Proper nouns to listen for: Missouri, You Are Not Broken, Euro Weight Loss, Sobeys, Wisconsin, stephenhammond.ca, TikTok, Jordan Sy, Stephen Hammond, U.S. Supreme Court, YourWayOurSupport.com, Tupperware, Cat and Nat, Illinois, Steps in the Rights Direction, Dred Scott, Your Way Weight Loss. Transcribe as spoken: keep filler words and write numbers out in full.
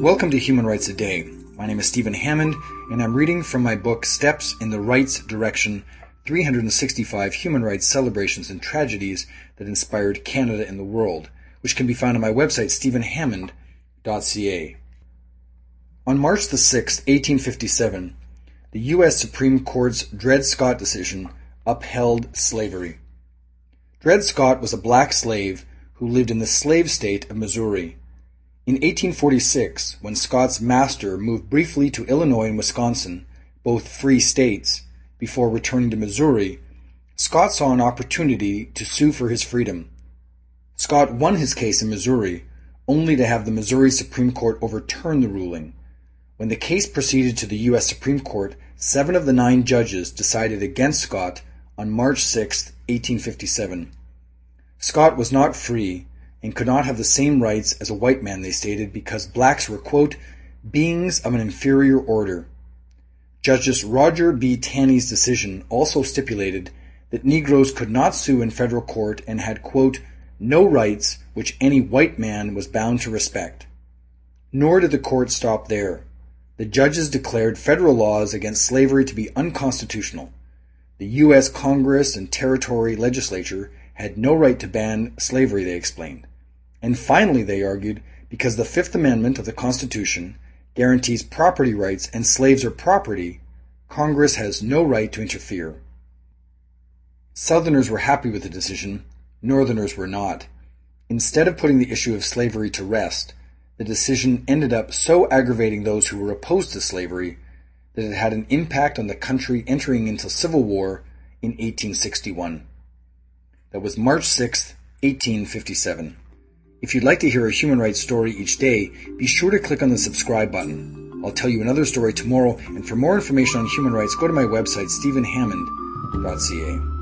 Welcome to Human Rights Today. My name is Stephen Hammond, and I'm reading from my book, Steps in the Rights Direction, three hundred sixty-five Human Rights Celebrations and Tragedies that Inspired Canada and the World, which can be found on my website, stephen hammond dot c a. On March the sixth, eighteen fifty-seven, the U S Supreme Court's Dred Scott decision upheld slavery. Dred Scott was a black slave who lived in the slave state of Missouri. In eighteen forty-six, when Scott's master moved briefly to Illinois and Wisconsin, both free states, before returning to Missouri, Scott saw an opportunity to sue for his freedom. Scott won his case in Missouri, only to have the Missouri Supreme Court overturn the ruling. When the case proceeded to the U S Supreme Court, seven of the nine judges decided against Scott on March sixth, eighteen fifty-seven. Scott was not free and could not have the same rights as a white man, they stated, because blacks were, quote, beings of an inferior order. Justice Roger B. Taney's decision also stipulated that Negroes could not sue in federal court and had, quote, no rights which any white man was bound to respect. Nor did the court stop there. The judges declared federal laws against slavery to be unconstitutional. The U S Congress and territory legislature had no right to ban slavery, they explained. And finally, they argued, because the Fifth Amendment of the Constitution guarantees property rights and slaves are property, Congress has no right to interfere. Southerners were happy with the decision. Northerners were not. Instead of putting the issue of slavery to rest, the decision ended up so aggravating those who were opposed to slavery that it had an impact on the country entering into civil war in eighteen sixty-one. That was March sixth, eighteen fifty-seven. If you'd like to hear a human rights story each day, be sure to click on the subscribe button. I'll tell you another story tomorrow, and for more information on human rights, go to my website, stephen hammond dot c a.